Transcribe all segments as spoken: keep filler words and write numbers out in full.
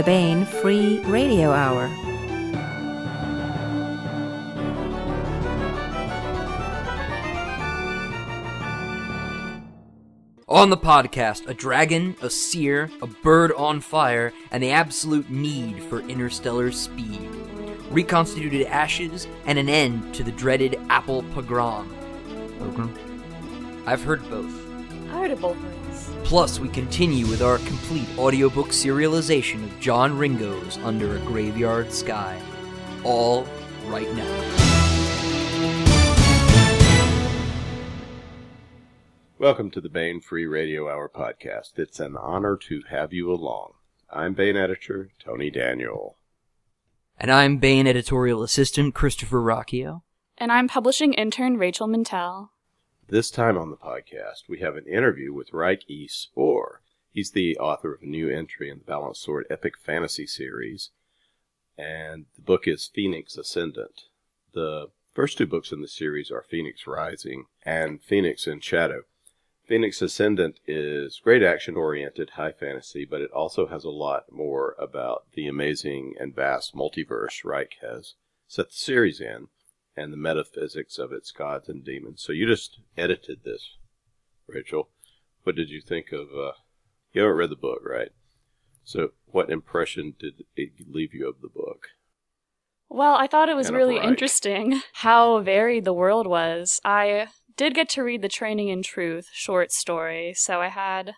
the Bane Free Radio Hour. On the podcast, a dragon, a seer, a bird on fire, and the absolute need for interstellar speed. Reconstituted ashes, and an end to the dreaded Apple Pogrom. Pogrom? I've heard both. I heard of both ways. Plus, we continue with our complete audiobook serialization of John Ringo's Under a Graveyard Sky. All right now. Welcome to the Bane Free Radio Hour podcast. It's an honor to have you along. I'm Bane editor Tony Daniel. And I'm Bane editorial assistant Christopher Rocchio. And I'm publishing intern Rachel Mintel. This time on the podcast, we have an interview with Ryk E. Spoor. He's the author of a new entry in the Balanced Sword epic fantasy series, and the book is Phoenix Ascendant. The first two books in the series are Phoenix Rising and Phoenix in Shadow. Phoenix Ascendant is great action-oriented high fantasy, but it also has a lot more about the amazing and vast multiverse Ryk has set the series in, and the metaphysics of its gods and demons. So you just edited this, Rachel. What did you think of... Uh, you haven't read the book, right? So what impression did it leave you of the book? Well, I thought it was really interesting how varied the world was. I did get to read the Training in Truth short story, so I had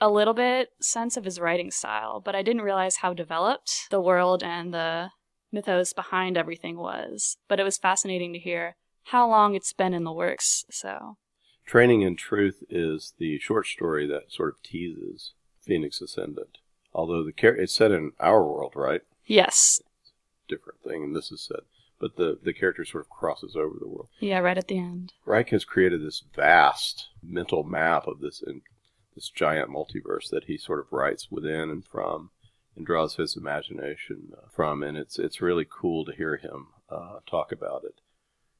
a little bit sense of his writing style, but I didn't realize how developed the world and the mythos behind everything was, but it was fascinating to hear how long it's been in the works. So, Training in Truth is the short story that sort of teases Phoenix Ascendant. Although the char- it's set in our world, right? Yes. Different thing, and this is set, but the the character sort of crosses over the world. Yeah, right at the end. Ryk has created this vast mental map of this in, this giant multiverse that he sort of writes within and from, and draws his imagination from, and it's it's really cool to hear him uh, talk about it.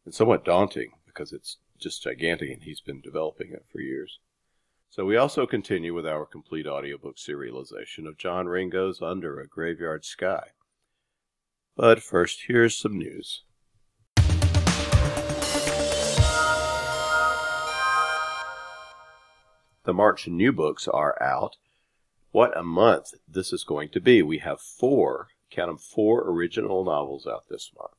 It's somewhat daunting because it's just gigantic, and he's been developing it for years. So we also continue with our complete audiobook serialization of John Ringo's Under a Graveyard Sky. But first, here's some news. The March new books are out. What a month this is going to be. We have four, count them, four original novels out this month.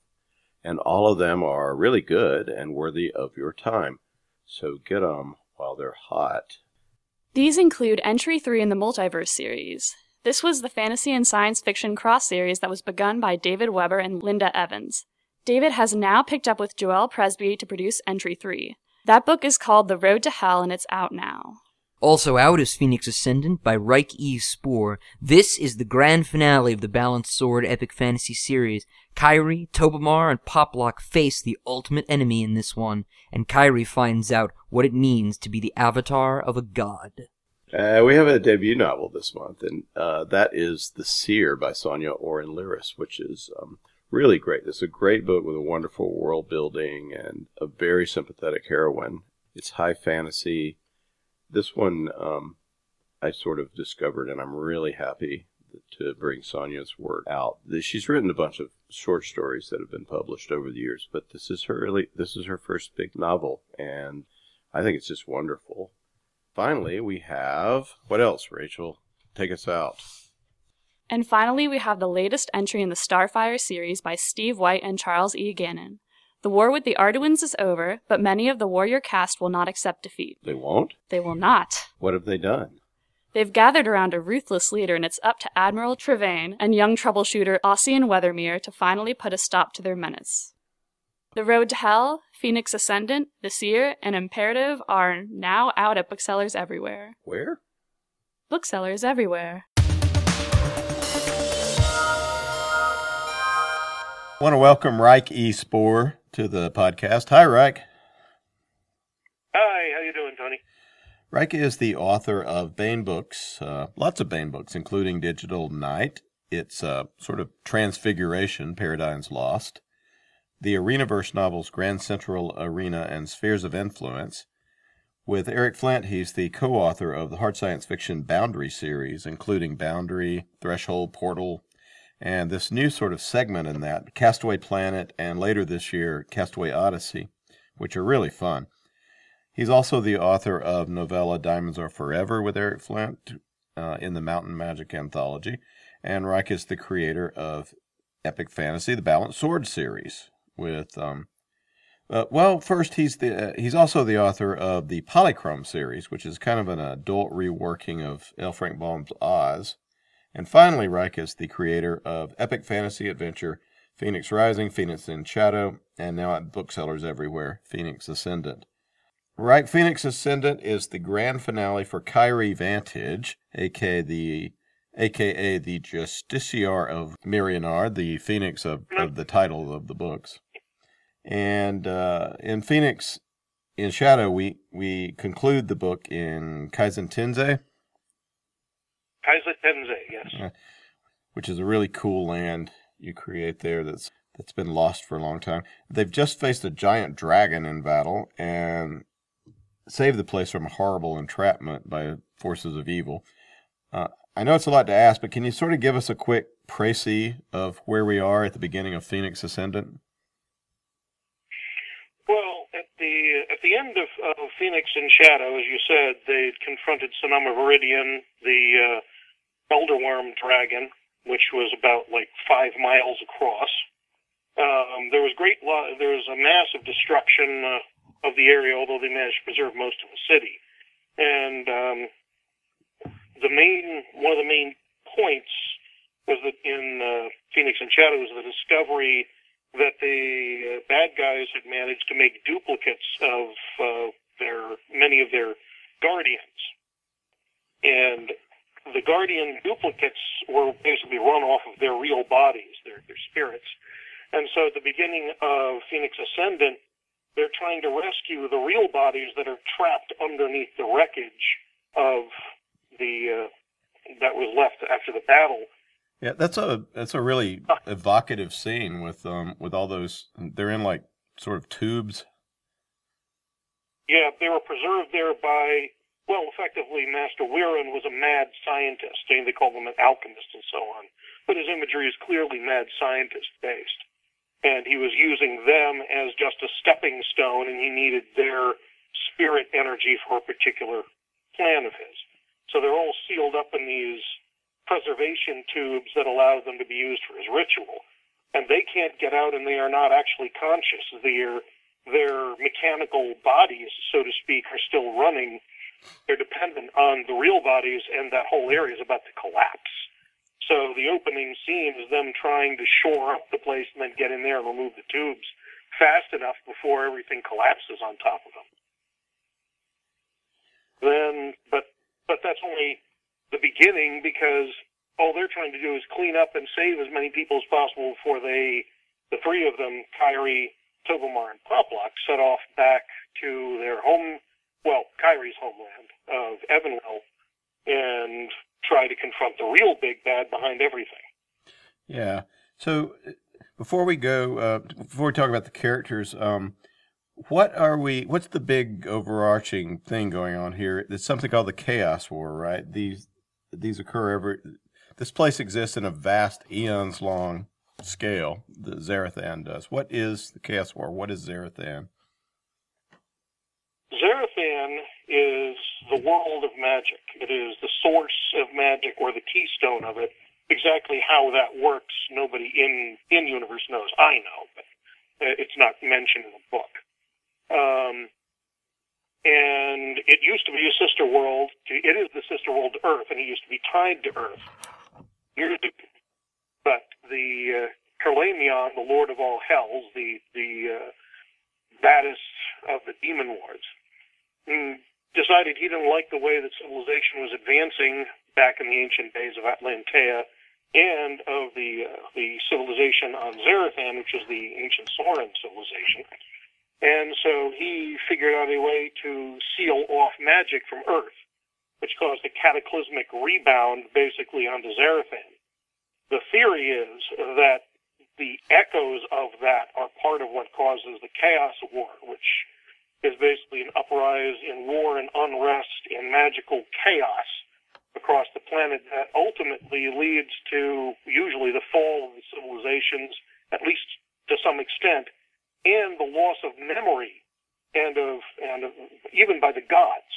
And all of them are really good and worthy of your time. So get them while they're hot. These include Entry three in the Multiverse series. This was the fantasy and science fiction cross-series that was begun by David Weber and Linda Evans. David has now picked up with Joel Presby to produce Entry three. That book is called The Road to Hell, and it's out now. Also out is Phoenix Ascendant by Ryk E. Spoor. This is the grand finale of the Balanced Sword epic fantasy series. Kyrie, Tobimar, and Poplock face the ultimate enemy in this one, and Kyrie finds out what it means to be the avatar of a god. Uh, we have a debut novel this month, and uh, that is The Seer by Sonia Orin-Liris, which is um, really great. It's a great book with a wonderful world building and a very sympathetic heroine. It's high fantasy. This one um, I sort of discovered, and I'm really happy to bring Sonia's work out. She's written a bunch of short stories that have been published over the years, but this is her really, this is her first big novel, and I think it's just wonderful. Finally, we have... What else, Rachel? Take us out. And finally, we have the latest entry in the Starfire series by Steve White and Charles E. Gannon. The war with the Arduins is over, but many of the warrior caste will not accept defeat. They won't? They will not. What have they done? They've gathered around a ruthless leader, and it's up to Admiral Trevane and young troubleshooter Ossian Weathermere to finally put a stop to their menace. The Road to Hell, Phoenix Ascendant, The Seer, and Imperative are now out at booksellers everywhere. Where? Booksellers everywhere. I want to welcome Ryk E. Spoor to the podcast. Hi, Ryk. Hi, how you doing, Tony? Ryk is the author of Bane books, uh, lots of Bane books, including Digital Night. It's uh, sort of Transfiguration, Paradigms Lost, the Arenaverse novels Grand Central Arena and Spheres of Influence, With Eric Flint, he's the co-author of the hard science fiction Boundary series, including Boundary, Threshold, Portal, and this new sort of segment in that, Castaway Planet, and later this year, Castaway Odyssey, which are really fun. He's also the author of novella Diamonds Are Forever with Eric Flint uh, in the Mountain Magic Anthology, and Ryk is the creator of Epic Fantasy, the Balanced Sword series, with... Um, uh, well, first, he's the uh, he's also the author of the Polychrome series, which is kind of an adult reworking of L. Frank Baum's Oz. And finally, Ryk is the creator of Epic Fantasy Adventure, Phoenix Rising, Phoenix in Shadow, and now at booksellers everywhere, Phoenix Ascendant. Ryk Phoenix Ascendant is the grand finale for Kyrie Vantage, a k a the aka the Justiciar of Myrionar, the Phoenix of, of the title of the books. And uh, in Phoenix in Shadow, we, we conclude the book in Kaizen Tensei. Kaizen Tensei, yes. Which is a really cool land you create there that's that's been lost for a long time. They've just faced a giant dragon in battle and saved the place from horrible entrapment by forces of evil. Uh, I know it's a lot to ask, but can you sort of give us a quick précis of where we are at the beginning of Phoenix Ascendant? Well, at the at the end of, of Phoenix in Shadow, as you said, they confronted Sonoma Viridian, the uh, Elderworm Dragon, which was about like five miles across. Um, there was great lo- there was a massive destruction uh, of the area, although they managed to preserve most of the city. And um, The main, one of the main points was that in uh, Phoenix and Shadow was the discovery that the uh, bad guys had managed to make duplicates of uh, their, many of their guardians. And the guardian duplicates were basically run off of their real bodies, their, their spirits. And so at the beginning of Phoenix Ascendant, they're trying to rescue the real bodies that are trapped underneath the wreckage of the uh, that was left after the battle. Yeah, that's a that's a really evocative scene with um with all those. They're in like sort of tubes. Yeah, they were preserved there by well, effectively, Master Weirin was a mad scientist. They they call him an alchemist and so on, but his imagery is clearly mad scientist based, and he was using them as just a stepping stone, and he needed their spirit energy for a particular plan of his. So they're all sealed up in these preservation tubes that allow them to be used for his ritual. And they can't get out, and they are not actually conscious. Their, their mechanical bodies, so to speak, are still running. They're dependent on the real bodies, and that whole area is about to collapse. So the opening scene is them trying to shore up the place and then get in there and remove the tubes fast enough before everything collapses on top of them. Then, but... But that's only the beginning, because all they're trying to do is clean up and save as many people as possible before they, the three of them, Kyrie, Tobimar, and Poplock, set off back to their home, well, Kyrie's homeland of Evanwell, and try to confront the real big bad behind everything. Yeah. So before we go, uh, before we talk about the characters, um, What are we, what's the big overarching thing going on here? It's something called the Chaos War, right? These, these occur every, this place exists in a vast, eons long scale that Zarathan does. What is the Chaos War? What is Zarathan? Zarathan is the world of magic. It is the source of magic, or the keystone of it. Exactly how that works, nobody in, in universe knows. I know, but it's not mentioned in the book. Um, and it used to be a sister world. It is the sister world to Earth, and it used to be tied to Earth. But the uh, Kerlamion, the Lord of all Hells, the the uh, baddest of the demon lords, decided he didn't like the way that civilization was advancing back in the ancient days of Atlantaea and of the uh, the civilization on Zarathan, which is the ancient Sauran civilization. And so he figured out a way to seal off magic from Earth, which caused a cataclysmic rebound, basically, onto Zarathan. The theory is that the echoes of that are part of what causes the Chaos War, which is basically an uprise in war and unrest and magical chaos across the planet that ultimately leads to usually the fall of the civilizations, at least to some extent, and the loss of memory and of, and of, even by the gods.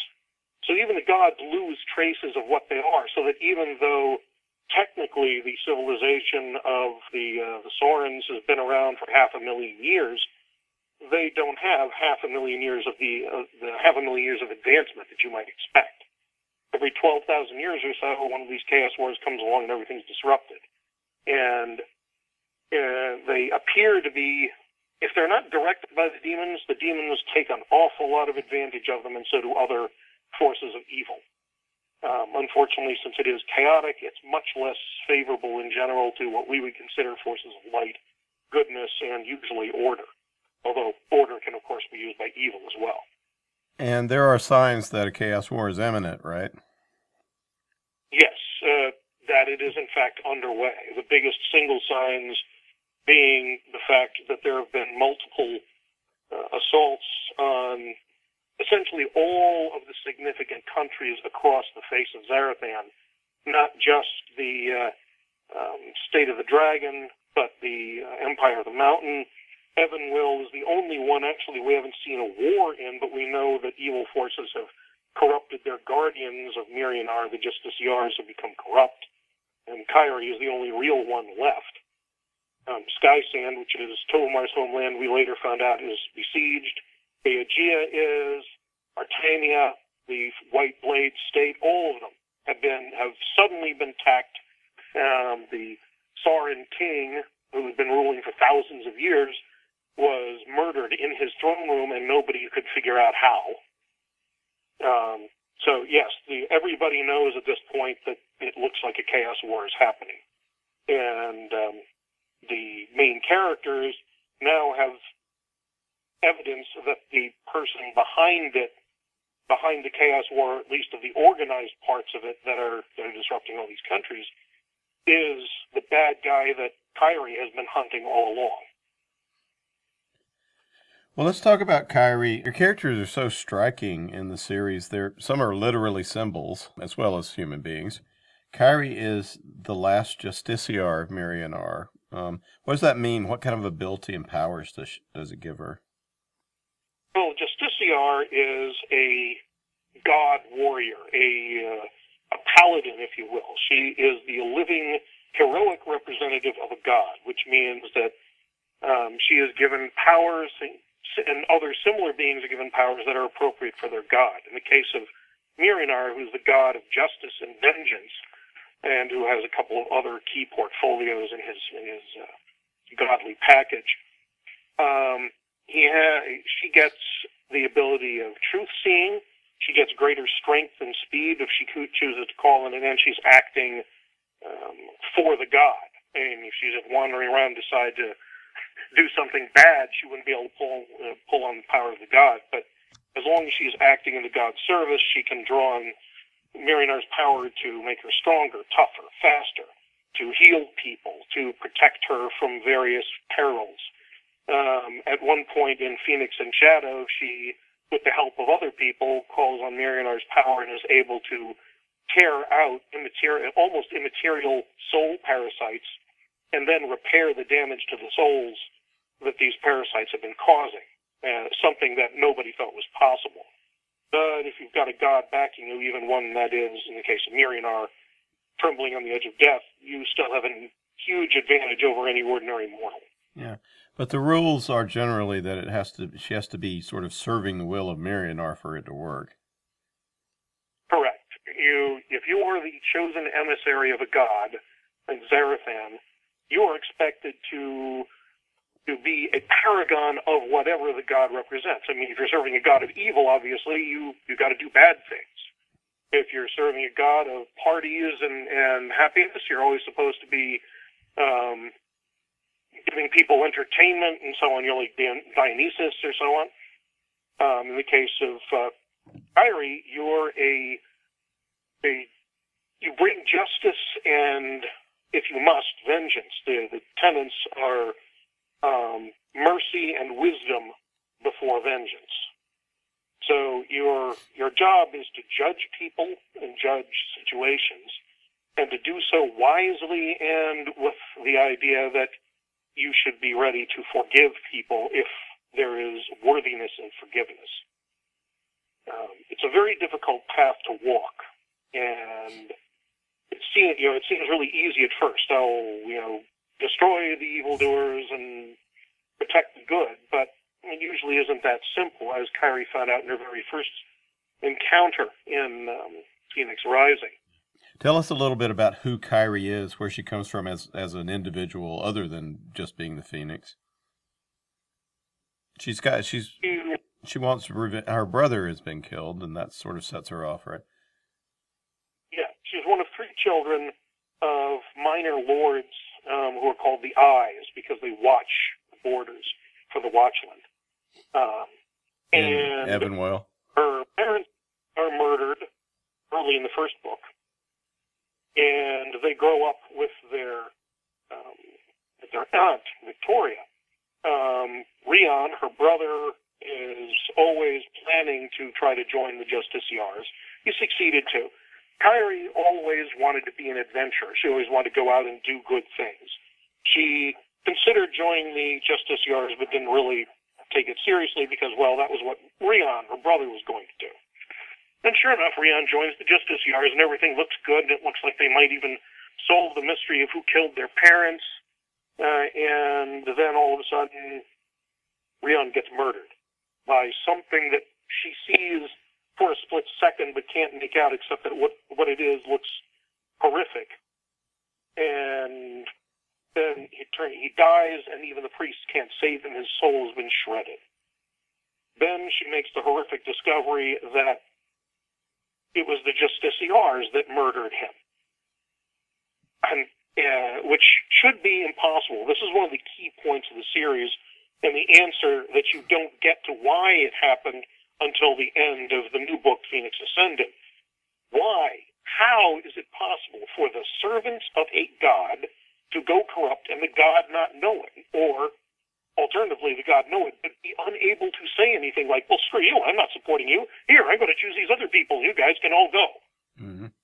So even the gods lose traces of what they are, so that even though technically the civilization of the, uh, the Saurans has been around for half a million years, they don't have half a million years of the, uh, the half a million years of advancement that you might expect. Every twelve thousand years or so, one of these chaos wars comes along and everything's disrupted. And uh, they appear to be, if they're not directed by the demons, the demons take an awful lot of advantage of them, and so do other forces of evil. Um, unfortunately, since it is chaotic, it's much less favorable in general to what we would consider forces of light, goodness, and usually order. Although order can, of course, be used by evil as well. And there are signs that a chaos war is imminent, right? Yes, uh, that it is in fact underway. The biggest single signs being the fact that there have been multiple uh, assaults on essentially all of the significant countries across the face of Zarathan, not just the uh, um, State of the Dragon, but the uh, Empire of the Mountain. Evanwell is the only one, actually, we haven't seen a war in, but we know that evil forces have corrupted their guardians of Myrionar. The Justiciars have become corrupt, and Kyrie is the only real one left. Um, Skysand, which is Tobimar's homeland, we later found out is besieged. Aegea is, Artania, the White Blade State, all of them have been have suddenly been attacked. Um, the Sauran king, who had been ruling for thousands of years, was murdered in his throne room, and nobody could figure out how. Um, so, yes, the, everybody knows at this point that it looks like a chaos war is happening. And um, the main characters now have evidence that the person behind it, behind the chaos war, at least of the organized parts of it that are, that are disrupting all these countries, is the bad guy that Kyrie has been hunting all along. Well, let's talk about Kyrie. Your characters are so striking in the series. They're, some are literally symbols, as well as human beings. Kyrie is the last Justiciar of Myrionar. Um, what does that mean? What kind of ability and powers does she, does it give her? Well, Justiciar is a god warrior, a, uh, a paladin, if you will. She is the living, heroic representative of a god, which means that um, she is given powers, and other similar beings are given powers that are appropriate for their god. In the case of Myrionar, who's the god of justice and vengeance, and who has a couple of other key portfolios in his, in his uh, godly package, um, He ha- she gets the ability of truth-seeing. She gets greater strength and speed if she chooses to call in, and then she's acting um, for the god. And if she's wandering around and decide to do something bad, she wouldn't be able to pull, uh, pull on the power of the god. But as long as she's acting in the god's service, she can draw on Myrionar's power to make her stronger, tougher, faster, to heal people, to protect her from various perils. Um, at one point in Phoenix in Shadow, she, with the help of other people, calls on Myrionar's power and is able to tear out immaterial, almost immaterial soul parasites and then repair the damage to the souls that these parasites have been causing, uh, something that nobody thought was possible. But if you've got a god backing you, even one that is, in the case of Myrionar, trembling on the edge of death, you still have a huge advantage over any ordinary mortal. Yeah. But the rules are generally that it has to, she has to be sort of serving the will of Myrionar for it to work. Correct. You, if you are the chosen emissary of a god, like Zarathan, you are expected to to be a paragon of whatever the god represents. I mean, if you're serving a god of evil, obviously you you got to do bad things. If you're serving a god of parties and and happiness, you're always supposed to be Um, giving people entertainment and so on. You're like Dionysus or so on. Um, in the case of uh, Kyrie, you're a, a, you bring justice and, if you must, vengeance. The, the tenets are um, mercy and wisdom before vengeance. So your your job is to judge people and judge situations, and to do so wisely and with the idea that you should be ready to forgive people if there is worthiness in forgiveness. Um, it's a very difficult path to walk, and it seems, you know, it seems really easy at first. Oh, you know, destroy the evildoers and protect the good, but it usually isn't that simple, as Kyrie found out in her very first encounter in um, Phoenix Rising. Tell us a little bit about who Kyrie is, where she comes from as, as an individual, other than just being the Phoenix. She's got she's she wants revenge. Her brother has been killed, and that sort of sets her off, right? Yeah, she's one of three children of minor lords um, who are called the Eyes because they watch the borders for the Watchland. Um, and Evanwell. Her parents are murdered early in the first book, and they grow up with their um, with their aunt Victoria. Um, Rion, her brother, is always planning to try to join the Justiciars. He succeeded too. Kyrie always wanted to be an adventurer. She always wanted to go out and do good things. She considered joining the Justiciars, but didn't really take it seriously because, well, that was what Rion, her brother, was going to do. And sure enough, Rion joins the Justiciars, and everything looks good, and it looks like they might even solve the mystery of who killed their parents. Uh, and then all of a sudden, Rion gets murdered by something that she sees for a split second but can't make out, except that what, what it is looks horrific. And then he, turn, he dies, and even the priest can't save him. His soul has been shredded. Then she makes the horrific discovery that it was the Justiciars that murdered him. And Uh, which should be impossible. This is one of the key points of the series, and the answer that you don't get to why it happened until the end of the new book, Phoenix Ascendant. Why? How is it possible for the servants of a god to go corrupt and the god not know it, or alternatively, the god know it, but be unable to say anything like, well, screw you, I'm not supporting you. Here, I'm going to choose these other people. You guys can all go. Mm-hmm.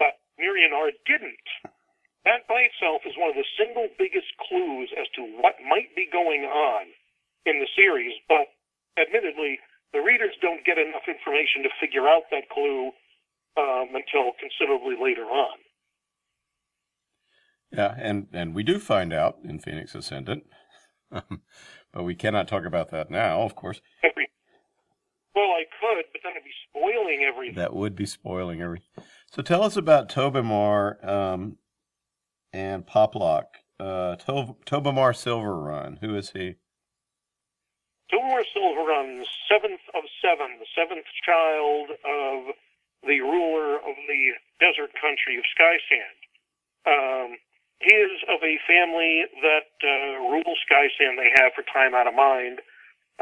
But Myrionar didn't. That by itself is one of the single biggest clues as to what might be going on in the series, but admittedly, the readers don't get enough information to figure out that clue um, until considerably later on. Yeah, and, and we do find out in Phoenix Ascendant, but we cannot talk about that now, of course. Every, well, I could, but then it would be spoiling everything. That would be spoiling everything. So tell us about Tobimar... Um, and Poplock, uh, to- Tobimar Silverun. Who is he? Tobimar Silverun, seventh of seven, the seventh child of the ruler of the desert country of Skysand. Um, he is of a family that uh, rule Skysand. They have for time out of mind,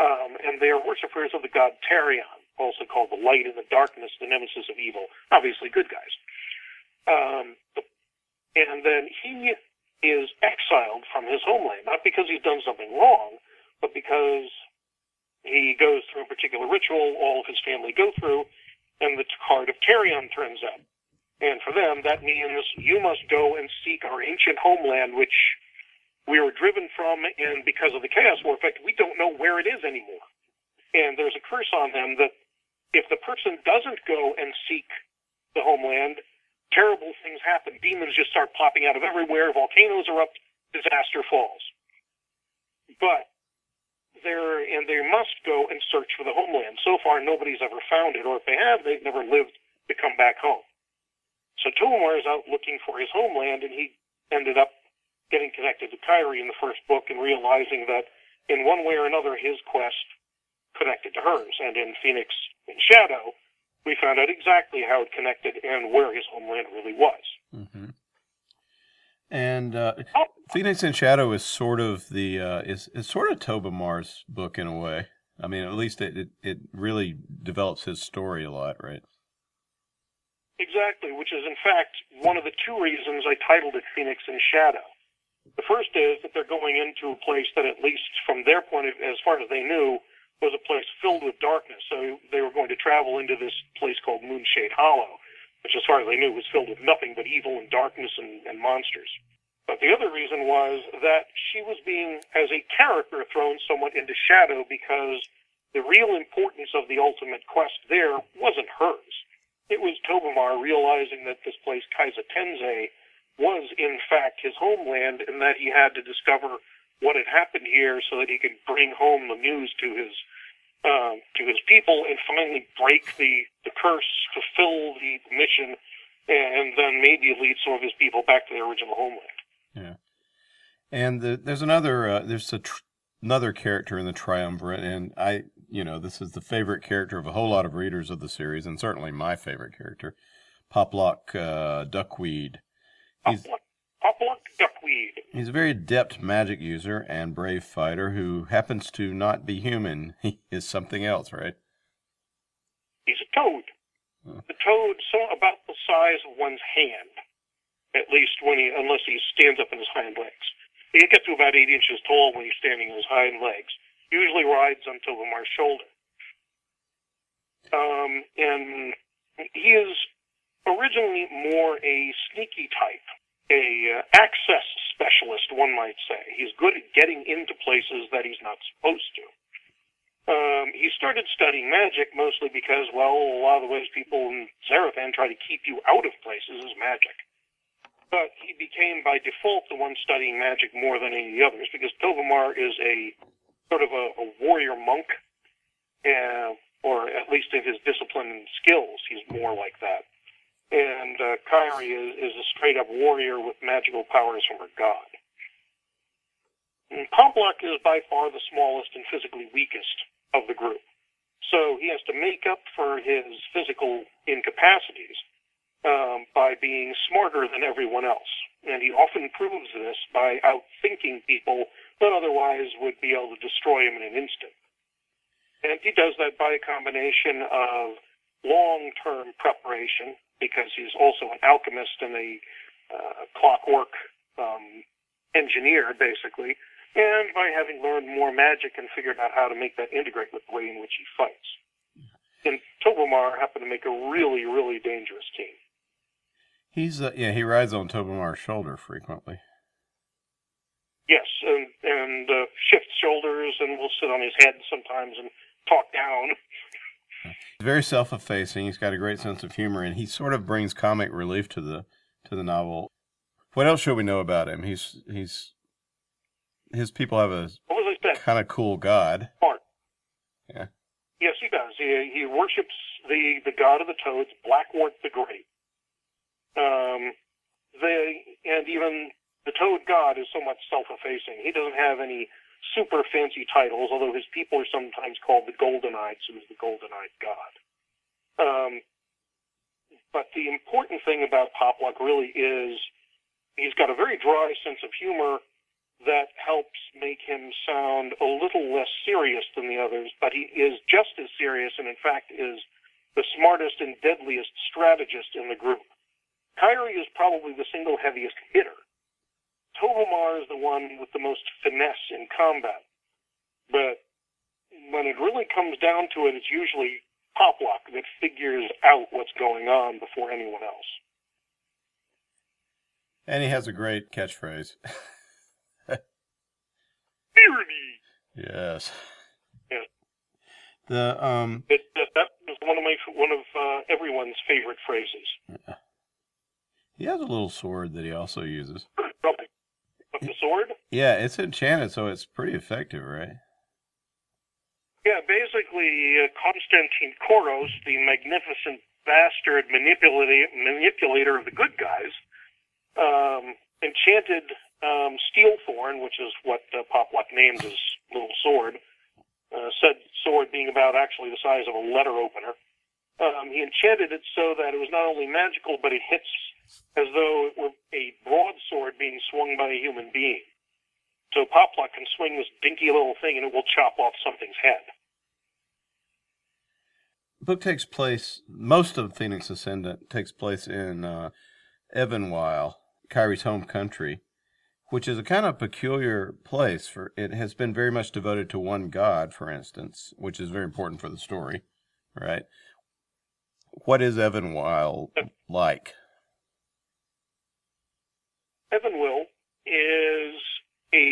um, and they are worshippers of the god Tarion, also called the Light in the Darkness, the nemesis of evil. Obviously, good guys. Um, the And then he is exiled from his homeland, not because he's done something wrong, but because he goes through a particular ritual all of his family go through, and the card of Tarion turns up. And for them, that means you must go and seek our ancient homeland, which we were driven from, and because of the Chaos War effect, we don't know where it is anymore. And there's a curse on them that if the person doesn't go and seek the homeland, terrible things happen. Demons just start popping out of everywhere. Volcanoes erupt. Disaster falls. But they're, and they must go and search for the homeland. So far, nobody's ever found it, or if they have, they've never lived to come back home. So Tobimar is out looking for his homeland, and he ended up getting connected to Kyrie in the first book and realizing that in one way or another, his quest connected to hers. And in Phoenix in Shadow, we found out exactly how it connected and where his homeland really was. Mm-hmm. And uh, oh. Phoenix in Shadow is sort of the uh, is, is sort of Tobimar's book in a way. I mean, at least it, it, it really develops his story a lot, right? Exactly, which is in fact one of the two reasons I titled it Phoenix in Shadow. The first is that they're going into a place that, at least from their point of view, as far as they knew, was a place filled with darkness, so they were going to travel into this place called Moonshade Hollow, which as far as they knew was filled with nothing but evil and darkness and, and monsters. But the other reason was that she was being, as a character, thrown somewhat into shadow because the real importance of the ultimate quest there wasn't hers. It was Tobimar realizing that this place, Kaiza Tenze, was in fact his homeland and that he had to discover what had happened here so that he could bring home the news to his uh, to his people and finally break the, the curse, fulfill the mission, and then maybe lead some of his people back to their original homeland. Yeah. And the, there's another uh, there's a tr- another character in the Triumvirate, and I, you know, this is the favorite character of a whole lot of readers of the series, and certainly my favorite character, Poplock uh, Duckweed. He's, Poplock, Poplock Duckweed. He's a very adept magic user and brave fighter who happens to not be human. He is something else, right? He's a toad. Huh. A toad so about the size of one's hand, at least when he, unless he stands up on his hind legs. He gets to about eight inches tall when he's standing on his hind legs. Usually rides on Tobimar's shoulder. Um, and he is originally more a sneaky type, a uh, access specialist, one might say. He's good at getting into places that he's not supposed to. Um, he started studying magic mostly because, well, a lot of the ways people in Zarathan try to keep you out of places is magic. But he became, by default, the one studying magic more than any of the others, because Tobimar is a sort of a, a warrior monk, uh, or at least in his discipline and skills, he's more like that. And uh, Kyrie is, is a straight-up warrior with magical powers from her god. And Poplock is by far the smallest and physically weakest of the group, so he has to make up for his physical incapacities Um, by being smarter than everyone else. And he often proves this by outthinking people that otherwise would be able to destroy him in an instant. And he does that by a combination of long-term preparation, because he's also an alchemist and a uh, clockwork um, engineer, basically, and by having learned more magic and figured out how to make that integrate with the way in which he fights. And Tobimar happened to make a really, really dangerous team. He's uh, yeah, he rides on Tobimar's shoulder frequently. Yes, and and uh, shifts shoulders, and will sit on his head sometimes and talk down. He's very self-effacing. He's got a great sense of humor, and he sort of brings comic relief to the to the novel. What else should we know about him? He's he's his people have a kind of cool god. Bart. Yeah. Yes, he does. He, he worships the, the god of the toads, Blackwort the Great. Um, they, and even the toad god is somewhat self-effacing. He doesn't have any super fancy titles, although his people are sometimes called the Golden-Eyed, so he's the Golden-Eyed god. Um, but the important thing about Poplock really is he's got a very dry sense of humor that helps make him sound a little less serious than the others, but he is just as serious and, in fact, is the smartest and deadliest strategist in the group. Kyrie is probably the single heaviest hitter. Tobimar is the one with the most finesse in combat. But when it really comes down to it, it's usually Poplock that figures out what's going on before anyone else. And he has a great catchphrase. Yes. Yeah. The um. It, that, that was one of my one of uh, everyone's favorite phrases. Yeah. He has a little sword that he also uses. Probably. But the sword? Yeah, it's enchanted, so it's pretty effective, right? Yeah, basically, uh, Konstantin Khoros, the magnificent bastard manipulator manipulator of the good guys, um, enchanted. Um, Steelthorn, which is what uh, Poplock named his little sword, uh, said sword being about actually the size of a letter opener. Um, he enchanted it so that it was not only magical, but it hits as though it were a broadsword being swung by a human being. So Poplock can swing this dinky little thing and it will chop off something's head. The book takes place, most of Phoenix Ascendant takes place in uh, Evanwell, Kyrie's home country, which is a kind of peculiar place. For it has been very much devoted to one god, for instance, which is very important for the story, right? What is Evanwell like? Evanwell is a,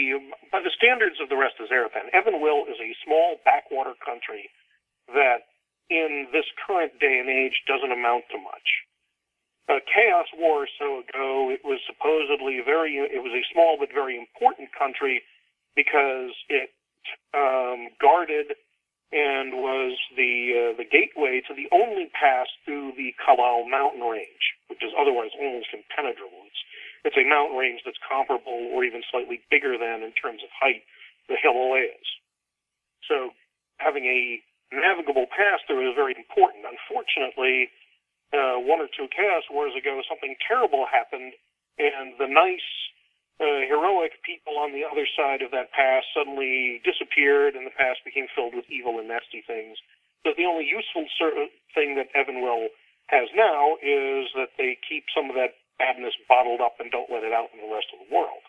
by the standards of the rest of Zarathan, Evanwell is a small backwater country that in this current day and age doesn't amount to much. A chaos war or so ago, it was supposedly very, it was a small but very important country because it um, guarded and was the uh, the gateway to the only pass through the Kalao mountain range, which is otherwise almost impenetrable. It's, it's a mountain range that's comparable or even slightly bigger than, in terms of height, the Himalayas. So having a navigable pass through is very important. Unfortunately, Uh, one or two chaos wars ago, something terrible happened, and the nice, uh, heroic people on the other side of that pass suddenly disappeared, and the pass became filled with evil and nasty things. So the only useful cer- thing that Evanwell has now is that they keep some of that badness bottled up and don't let it out in the rest of the world.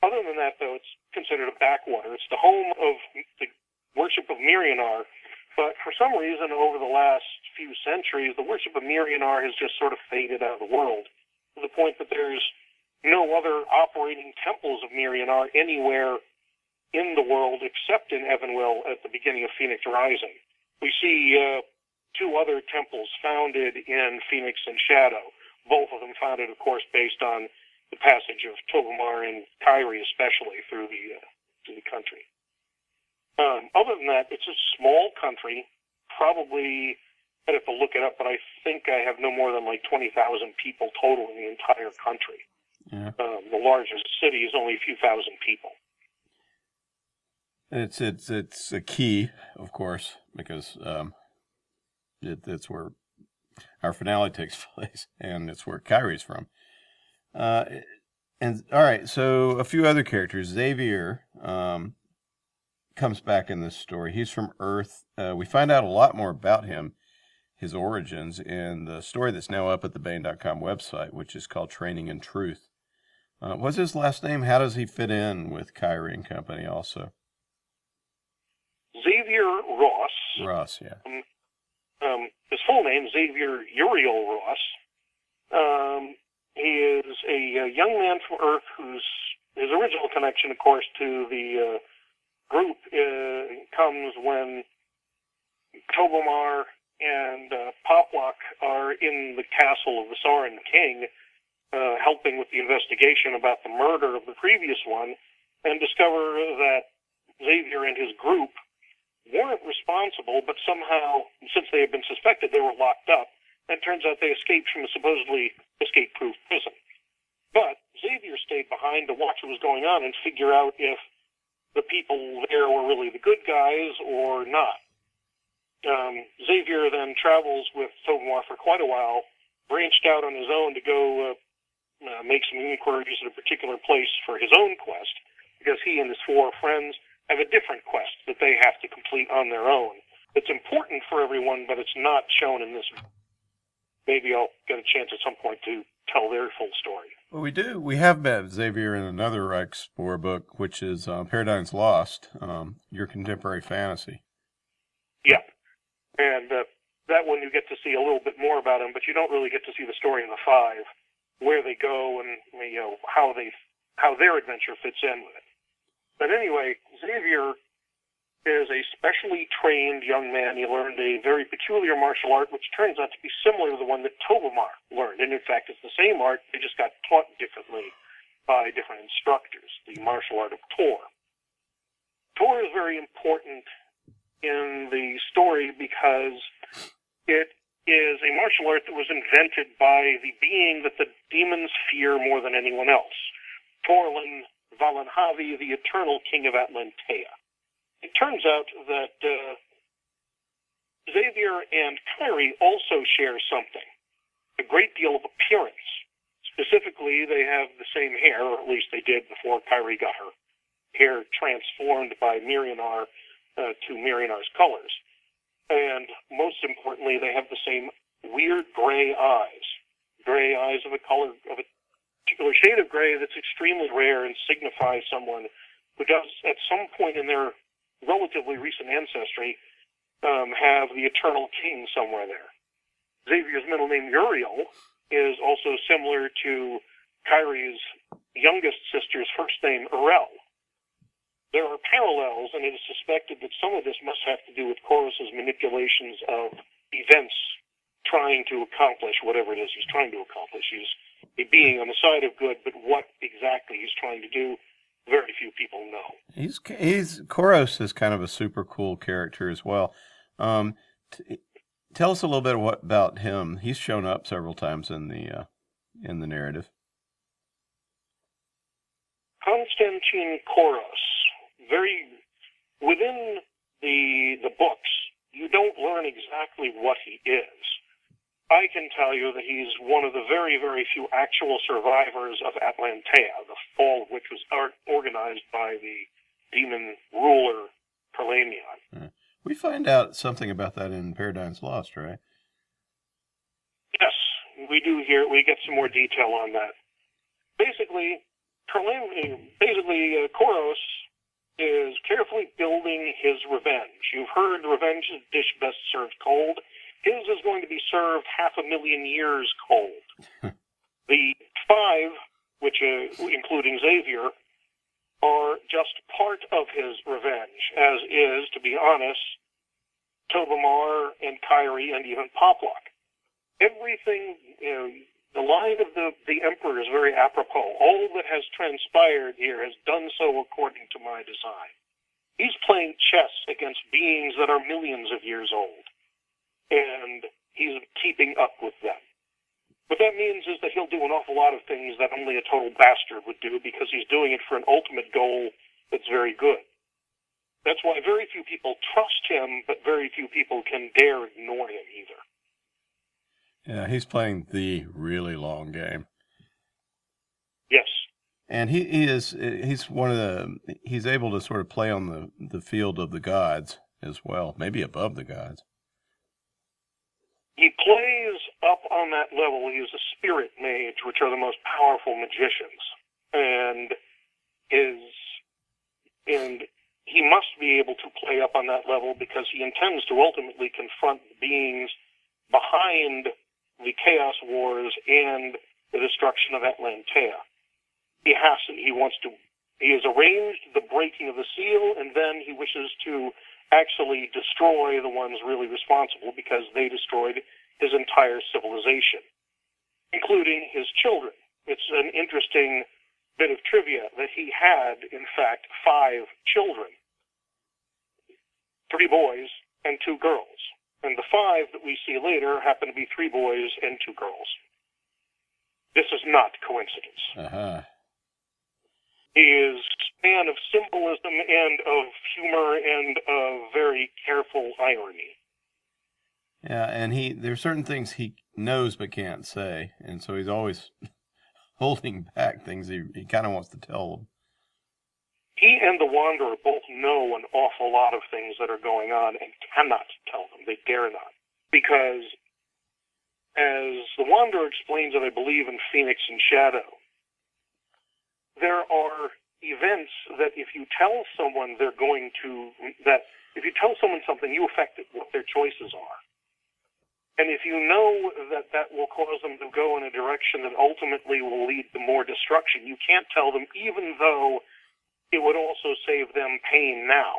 Other than that, though, it's considered a backwater. It's the home of the worship of Myrionar, but for some reason, over the last few centuries, the worship of Myrionar has just sort of faded out of the world, to the point that there's no other operating temples of Myrionar anywhere in the world except in Evanwell at the beginning of Phoenix Rising. We see uh, two other temples founded in Phoenix in Shadow, both of them founded, of course, based on the passage of Tobimar and Kyrie, especially, through the, uh, through the country. Um, other than that, it's a small country. Probably, I'd have to look it up, but I think I have no more than like twenty thousand people total in the entire country. Yeah. Um, the largest city is only a few thousand people. It's it's it's a key, of course, because um, it, it's where our finale takes place, and it's where Kyrie's from. Uh, and all right, so a few other characters. Xavier. Um, comes back in this story. He's from Earth. Uh, we find out a lot more about him, his origins, in the story that's now up at the Bane dot com website, which is called Training in Truth. Uh, what's his last name? How does he fit in with Kyrie and company also? Xavier Ross. Ross, yeah. Um, um, his full name, Xavier Uriel Ross. Um, he is a, a young man from Earth whose his original connection, of course, to the uh, group uh, comes when Tobimar and uh, Poplock are in the castle of the Sauran King, uh, helping with the investigation about the murder of the previous one, and discover that Xavier and his group weren't responsible, but somehow, since they had been suspected, they were locked up, and it turns out they escaped from a supposedly escape-proof prison. But Xavier stayed behind to watch what was going on and figure out if the people there were really the good guys or not. Um, Xavier then travels with Tobimar for quite a while, branched out on his own to go uh, uh, make some inquiries at a particular place for his own quest, because he and his four friends have a different quest that they have to complete on their own. It's important for everyone, but it's not shown in this. Maybe I'll get a chance at some point to tell their full story. Well, we do. We have met Xavier in another Ryk E. Spoor book, which is uh, Paradigms Lost, um, Your Contemporary Fantasy. Yeah. And uh, that one you get to see a little bit more about him, but you don't really get to see the story in the five, where they go and, you know, how they how their adventure fits in with it. But anyway, Xavier is a specially trained young man. He learned a very peculiar martial art, which turns out to be similar to the one that Tobimar learned. And in fact, it's the same art. It just got taught differently by different instructors, the martial art of Tor. Tor is very important in the story because it is a martial art that was invented by the being that the demons fear more than anyone else, Torlin Valenhavi, the eternal king of Atlantaea. It turns out that uh, Xavier and Kyrie also share something, a great deal of appearance. Specifically, they have the same hair, or at least they did before Kyrie got her hair transformed by Myrionar uh, to Myrionar's colors. And most importantly, they have the same weird gray eyes, gray eyes of a color of a particular shade of gray that's extremely rare and signifies someone who does, at some point in their relatively recent ancestry, um, have the Eternal King somewhere there. Xavier's middle name, Uriel, is also similar to Kyrie's youngest sister's first name, Urel. There are parallels, and it is suspected that some of this must have to do with Khoros' manipulations of events trying to accomplish whatever it is he's trying to accomplish. He's a being on the side of good, but what exactly he's trying to do, very few people know. He's he's Khoros is kind of a super cool character as well. Um, t- tell us a little bit what, about him. He's shown up several times in the uh, in the narrative. Konstantin Khoros. Very within the the books, you don't learn exactly what he is. I can tell you that he's one of the very, very few actual survivors of Atlantaea, the fall of which was organized by the demon ruler Kerlamion. We find out something about that in Paradigms Lost, right? Yes, we do here. We get some more detail on that. Basically, Kerlamion, basically uh, Khoros is carefully building his revenge. You've heard revenge is a dish best served cold. His is going to be served half a million years cold. The five, which uh, including Xavier, are just part of his revenge, as is, to be honest, Tobimar and Kyrie and even Poplock. Everything, you know, the line of the, the Emperor is very apropos. All that has transpired here has done so according to my design. He's playing chess against beings that are millions of years old, and he's keeping up with them. What that means is that he'll do an awful lot of things that only a total bastard would do, because he's doing it for an ultimate goal that's very good. That's why very few people trust him, but very few people can dare ignore him either. Yeah, he's playing the really long game. Yes. And he, he is he's one of the he's able to sort of play on the, the field of the gods as well, maybe above the gods. He plays up on that level. He is a spirit mage, which are the most powerful magicians, and is and he must be able to play up on that level because he intends to ultimately confront the beings behind the Chaos Wars and the destruction of Atlantaea. He has to. He wants to. He has arranged the breaking of the seal, and then he wishes to actually destroy the ones really responsible, because they destroyed his entire civilization, including his children. It's an interesting bit of trivia that he had, in fact, five children, three boys and two girls. And the five that we see later happen to be three boys and two girls. This is not coincidence. Uh-huh. He is a man of symbolism and of humor and of very careful irony. Yeah, and he there are certain things he knows but can't say, and so he's always holding back things he, he kind of wants to tell them. He and the Wanderer both know an awful lot of things that are going on and cannot tell them. They dare not. Because, as the Wanderer explains it, I believe, in Phoenix in Shadow, there are events that if you tell someone they're going to, that if you tell someone something, you affect it, what their choices are. And if you know that that will cause them to go in a direction that ultimately will lead to more destruction, you can't tell them, even though it would also save them pain now.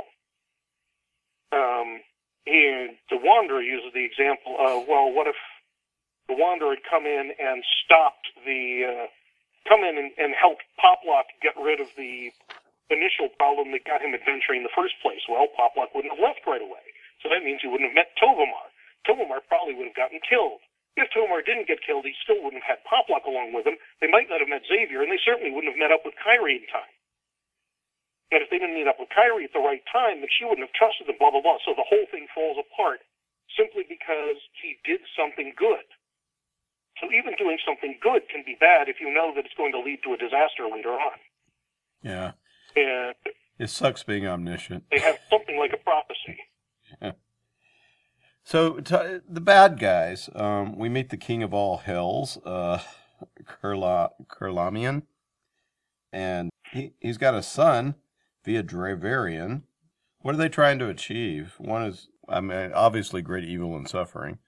Um, he, the Wanderer uses the example of, well, what if the Wanderer had come in and stopped the... Uh, come in and, and help Poplock get rid of the initial problem that got him adventuring in the first place. Well, Poplock wouldn't have left right away, so that means he wouldn't have met Tobimar. Tobimar probably would have gotten killed. If Tobimar didn't get killed, he still wouldn't have had Poplock along with him. They might not have met Xavier, and they certainly wouldn't have met up with Kyrie in time. And if they didn't meet up with Kyrie at the right time, then she wouldn't have trusted them, blah, blah, blah. So the whole thing falls apart simply because he did something good. So even doing something good can be bad if you know that it's going to lead to a disaster later on. Yeah. And it sucks being omniscient. They have something like a prophecy. Yeah. So t- the bad guys, um, we meet the king of all hells, uh, Kerla- Kerlamion. And he, he's got a son, Viedraverion. What are they trying to achieve? One is, I mean, obviously great evil and suffering.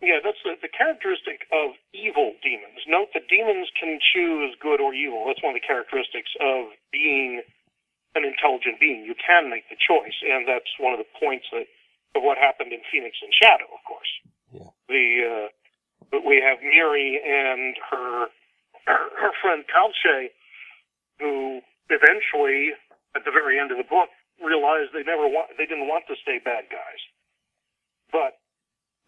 Yeah, that's the, the characteristic of evil demons. Note that demons can choose good or evil. That's one of the characteristics of being an intelligent being. You can make the choice, and that's one of the points that, of what happened in Phoenix in Shadow, of course. Yeah. The uh, we have Miri and her, her, her friend Kalche, who eventually, at the very end of the book, realized they never want, they didn't want to stay bad guys. But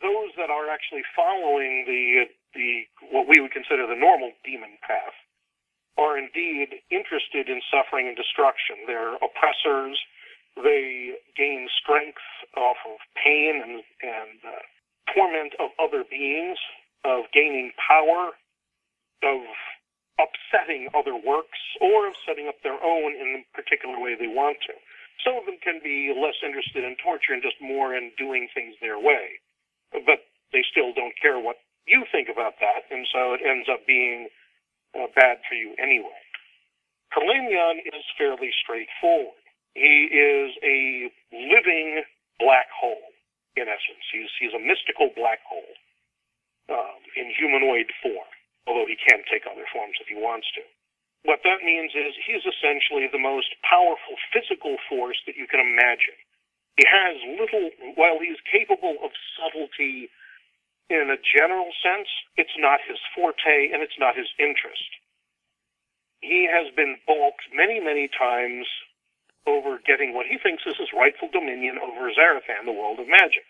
those that are actually following the the what we would consider the normal demon path are indeed interested in suffering and destruction. They're oppressors. They gain strength off of pain and and uh, torment of other beings, of gaining power, of upsetting other works, or of setting up their own in the particular way they want to. Some of them can be less interested in torture and just more in doing things their way. But they still don't care what you think about that, and so it ends up being uh, bad for you anyway. Kerlamion is fairly straightforward. He is a living black hole, in essence. He's, he's a mystical black hole um, in humanoid form, although he can take other forms if he wants to. What that means is he's essentially the most powerful physical force that you can imagine. He has little, while he's capable of subtlety in a general sense, it's not his forte and it's not his interest. He has been balked many, many times over getting what he thinks is his rightful dominion over Zarathan, the world of magic.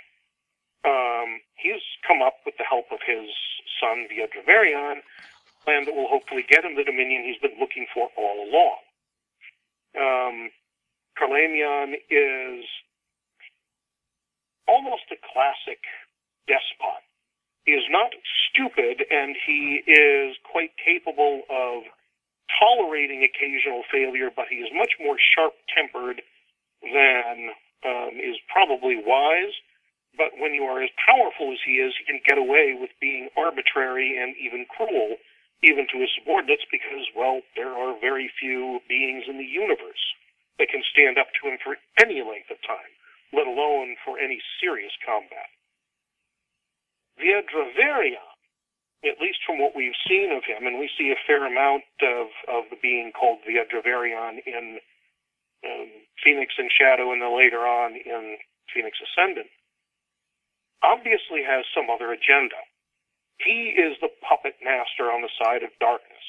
Um, he's come up with the help of his son, Viedraverion, a plan that will hopefully get him the dominion he's been looking for all along. Um, Kerlamion is almost a classic despot. He is not stupid, and he is quite capable of tolerating occasional failure, but he is much more sharp-tempered than um, is probably wise. But when you are as powerful as he is, he can get away with being arbitrary and even cruel, even to his subordinates, because, well, there are very few beings in the universe that can stand up to him for any length of time, let alone for any serious combat. Viedraverion, at least from what we've seen of him, and we see a fair amount of, of the being called Viedraverion in um, Phoenix in Shadow and then later on in Phoenix Ascendant, obviously has some other agenda. He is the puppet master on the side of darkness.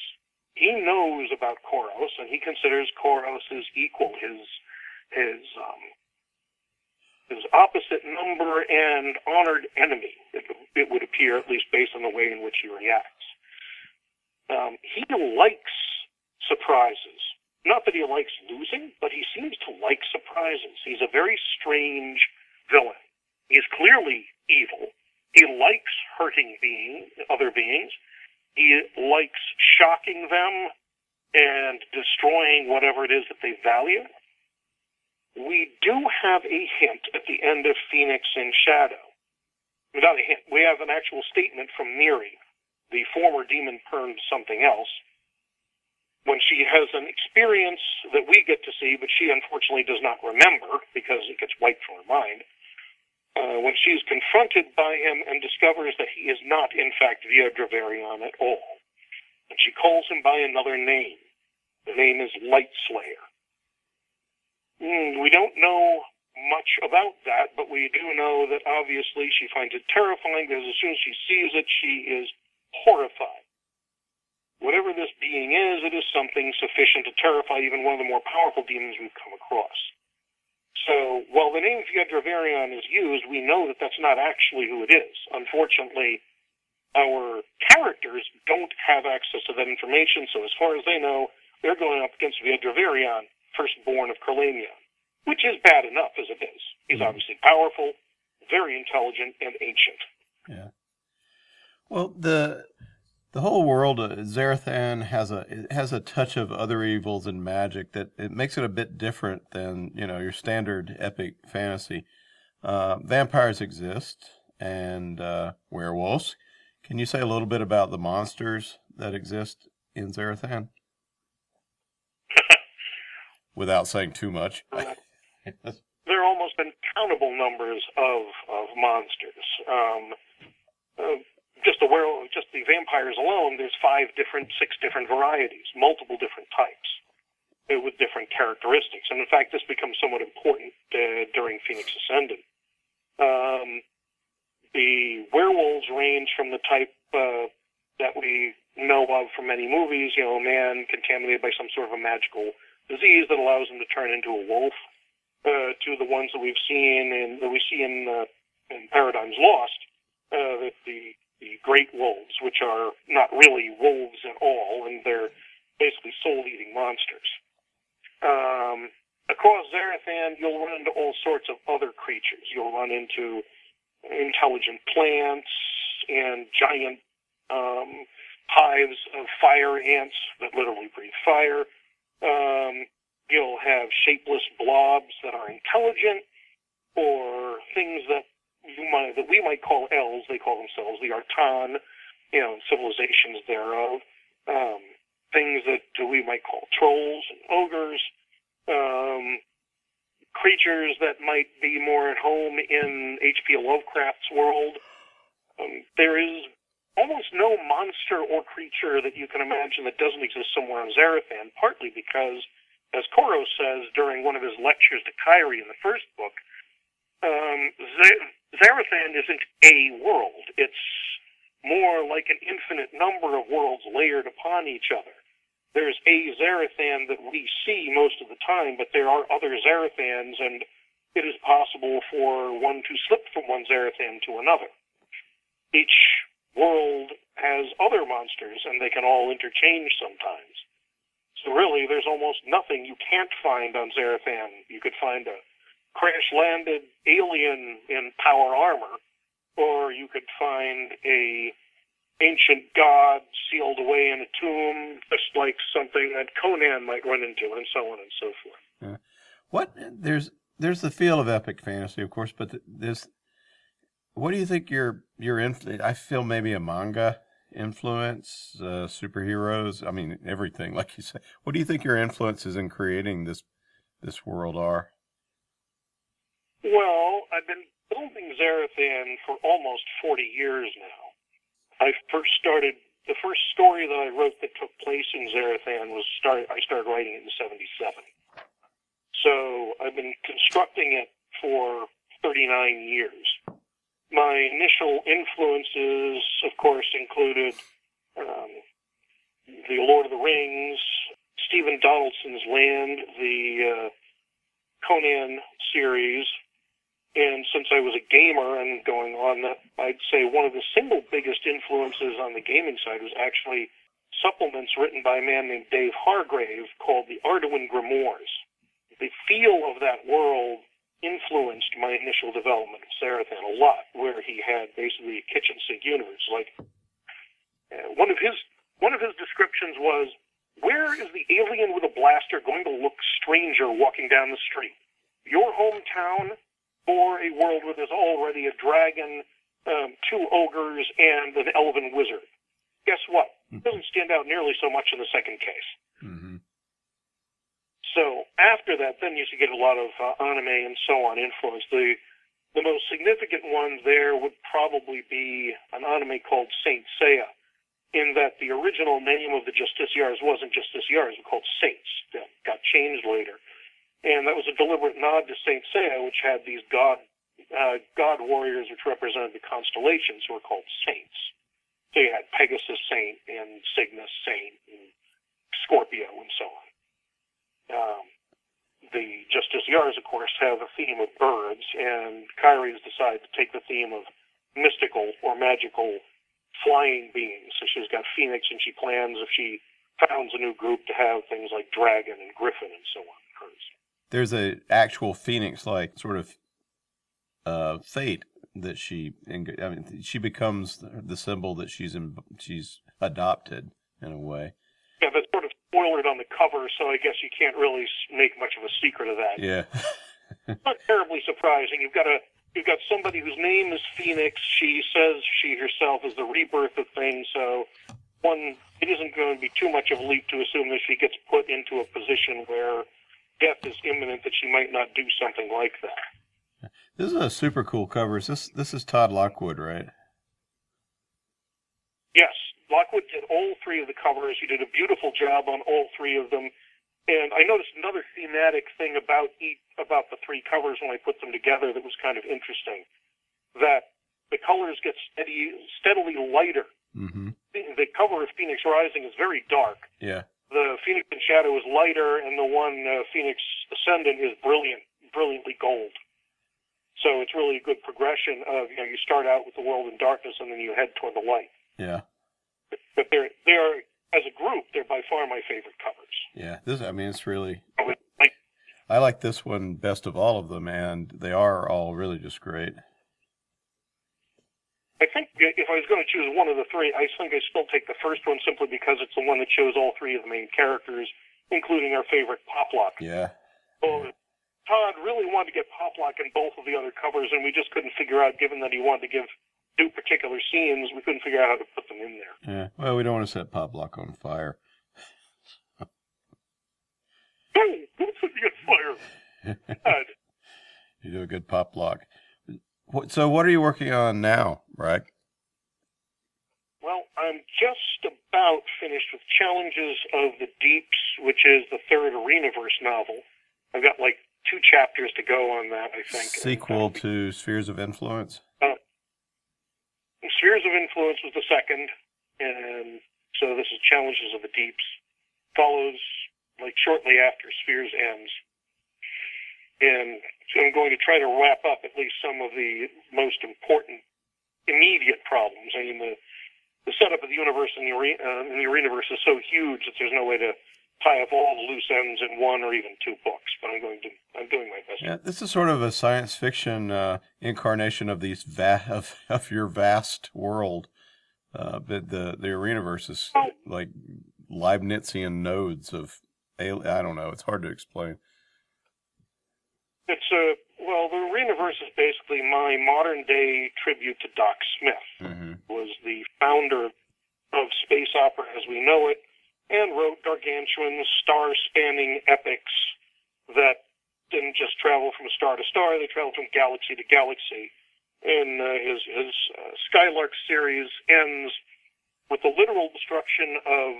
He knows about Khoros, and he considers Khoros his equal, his, his, um, his opposite number and honored enemy, it, it would appear, at least based on the way in which he reacts. Um, he likes surprises. Not that he likes losing, but he seems to like surprises. He's a very strange villain. He's clearly evil. He likes hurting being, other beings. He likes shocking them and destroying whatever it is that they value. We do have a hint at the end of Phoenix in Shadow. Without a hint, we have an actual statement from Miri, the former demon turned something else, when she has an experience that we get to see, but she unfortunately does not remember because it gets wiped from her mind. Uh, when she is confronted by him and discovers that he is not, in fact, Viedraverion at all. And she calls him by another name. The name is Lightslayer. We don't know much about that, but we do know that obviously she finds it terrifying because as soon as she sees it, she is horrified. Whatever this being is, it is something sufficient to terrify even one of the more powerful demons we've come across. So while the name Viedraverion is used, we know that that's not actually who it is. Unfortunately, our characters don't have access to that information, so as far as they know, they're going up against Viedraverion, firstborn of Kerlamion, which is bad enough as it is. He's mm-hmm. obviously powerful, very intelligent, and ancient. Yeah. Well, the the whole world of Zarathan has a it has a touch of other evils and magic that it makes it a bit different than, you know, your standard epic fantasy. Uh, vampires exist, and uh, werewolves, Can you say a little bit about the monsters that exist in Zarathan? Without saying too much. Uh, there are almost uncountable numbers of, of monsters. Um, uh, just the werewolf, just the vampires alone, there's five different, six different varieties, multiple different types with different characteristics. And in fact, this becomes somewhat important uh, during Phoenix Ascendant. Um, the werewolves range from the type uh, that we know of from many movies, you know, a man contaminated by some sort of a magical disease that allows him to turn into a wolf, uh, to the ones that we've seen and that we see in, uh, in Paradigms Lost, uh, the the great wolves, which are not really wolves at all, and they're basically soul-eating monsters. Um, across Zarathan, you'll run into all sorts of other creatures. You'll run into intelligent plants and giant um, hives of fire ants that literally breathe fire. Um, you'll have shapeless blobs that are intelligent, or things that you might, that we might call elves. They call themselves the Artan, you know, civilizations thereof. Um, things that we might call trolls and ogres. Um, creatures that might be more at home in H P Lovecraft's world. Um, there is almost no monster or creature that you can imagine that doesn't exist somewhere on Zarathan, partly because, as Khoros says during one of his lectures to Kyrie in the first book, um, Zarathan isn't a world. It's more like an infinite number of worlds layered upon each other. There's a Zarathan that we see most of the time, but there are other Zarathans, and it is possible for one to slip from one Zarathan to another. Each world has other monsters, and they can all interchange sometimes. So really, there's almost nothing you can't find on Zarathan. You could find a crash-landed alien in power armor, or you could find a ancient god sealed away in a tomb, just like something that Conan might run into, and so on and so forth. Yeah. What there's there's the feel of epic fantasy, of course, but this. What do you think your, your influence? I feel maybe a manga influence, uh, superheroes, I mean, everything, like you say. What do you think your influences in creating this this world are? Well, I've been building Zarathan for almost forty years now. I first started, the first story that I wrote that took place in Zarathan was, start, I started writing it in seventy-seven. So I've been constructing it for thirty-nine years. My initial influences, of course, included um, The Lord of the Rings, Stephen Donaldson's Land, the uh, Conan series, and since I was a gamer and going on, I'd say one of the single biggest influences on the gaming side was actually supplements written by a man named Dave Hargrave called The Ardoin Grimoires. The feel of that world influenced my initial development of Zarathan a lot, where he had basically a kitchen sink universe. Like uh, one of his one of his descriptions was, "Where is the alien with a blaster going to look stranger walking down the street? Your hometown, or a world where there's already a dragon, um, two ogres, and an elven wizard? Guess what? It doesn't stand out nearly so much in the second case." Mm-hmm. So after that, then you should get a lot of uh, anime and so on influence. The the most significant one there would probably be an anime called Saint Seiya, in that the original name of the Justiciars wasn't Justiciars, it was called Saints. That got changed later. And that was a deliberate nod to Saint Seiya, which had these god uh, god warriors which represented the constellations who were called Saints. So you had Pegasus Saint and Cygnus Saint and Scorpio and so on. Um, the Justiciars, of course, have a theme of birds, and Kyrie has decided to take the theme of mystical or magical flying beings. So she's got Phoenix, and she plans, if she founds a new group, to have things like Dragon and Griffin and so on. Hers. There's an actual Phoenix-like sort of uh, fate that she, I mean, she becomes the symbol that she's in, she's adopted in a way. Yeah, that's sort of spoiled on the cover, so I guess you can't really make much of a secret of that. Yeah. Not terribly surprising. You've got a You've got somebody whose name is Phoenix. She says she herself is the rebirth of things, so one, it isn't going to be too much of a leap to assume that she gets put into a position where death is imminent, that she might not do something like that. This is a super cool cover. Is this, this is Todd Lockwood, right? Yes. Lockwood did all three of the covers. He did a beautiful job on all three of them. And I noticed another thematic thing about each, about the three covers when I put them together that was kind of interesting, that the colors get steady, steadily lighter. Mm-hmm. The cover of Phoenix Rising is very dark. Yeah. The Phoenix in Shadow is lighter, and the one uh, Phoenix Ascendant is brilliant, brilliantly gold. So it's really a good progression of, you know, you start out with the world in darkness, and then you head toward the light. Yeah. But, but they're, they're, as a group, they're by far my favorite covers. Yeah, this, I mean, it's really... I like this one best of all of them, and they are all really just great. I think if I was going to choose one of the three, I think I'd still take the first one simply because it's the one that shows all three of the main characters, including our favorite Poplock. Yeah. So Todd really wanted to get Poplock in both of the other covers, and we just couldn't figure out, given that he wanted to give do particular scenes, we couldn't figure out how to put them in there. Yeah. Well, we don't want to set Poplock on fire. Oh, don't put me on fire. God. You do a good Poplock. So what are you working on now, Ryk? Well, I'm just about finished with Challenges of the Deeps, which is the third Arenaverse novel. I've got like two chapters to go on that, I think. Sequel be... to Spheres of Influence? Uh, Spheres of Influence was the second, and so this is Challenges of the Deeps. Follows like shortly after Spheres ends. And so I'm going to try to wrap up at least some of the most important immediate problems. I mean, the, the setup of the universe and the, arena, uh, and the Arenaverse is so huge that there's no way to tie up all the loose ends in one or even two books. But I'm going to, I'm doing my best. Yeah, this is sort of a science fiction uh, incarnation of these va- of, of your vast world. Uh, but the the Arenaverse is oh. like Leibnizian nodes of, I don't know. It's hard to explain. It's a, well, the Arenaverse is basically my modern-day tribute to Doc Smith, mm-hmm. who was the founder of space opera as we know it, and wrote gargantuan, star-spanning epics that didn't just travel from star to star, they traveled from galaxy to galaxy. And uh, his, his uh, Skylark series ends with the literal destruction of,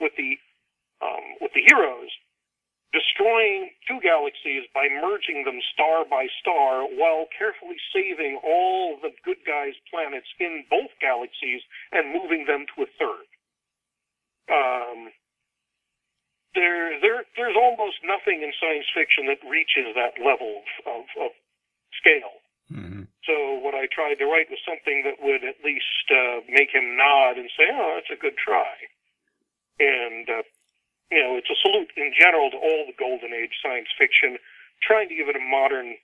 with the, um, with the heroes, destroying two galaxies by merging them star by star while carefully saving all the good guys' planets in both galaxies and moving them to a third. Um, there, there, there's almost nothing in science fiction that reaches that level of, of scale. Mm-hmm. So what I tried to write was something that would at least uh, make him nod and say, oh, that's a good try. And... Uh, You know, it's a salute in general to all the golden age science fiction, trying to give it a modern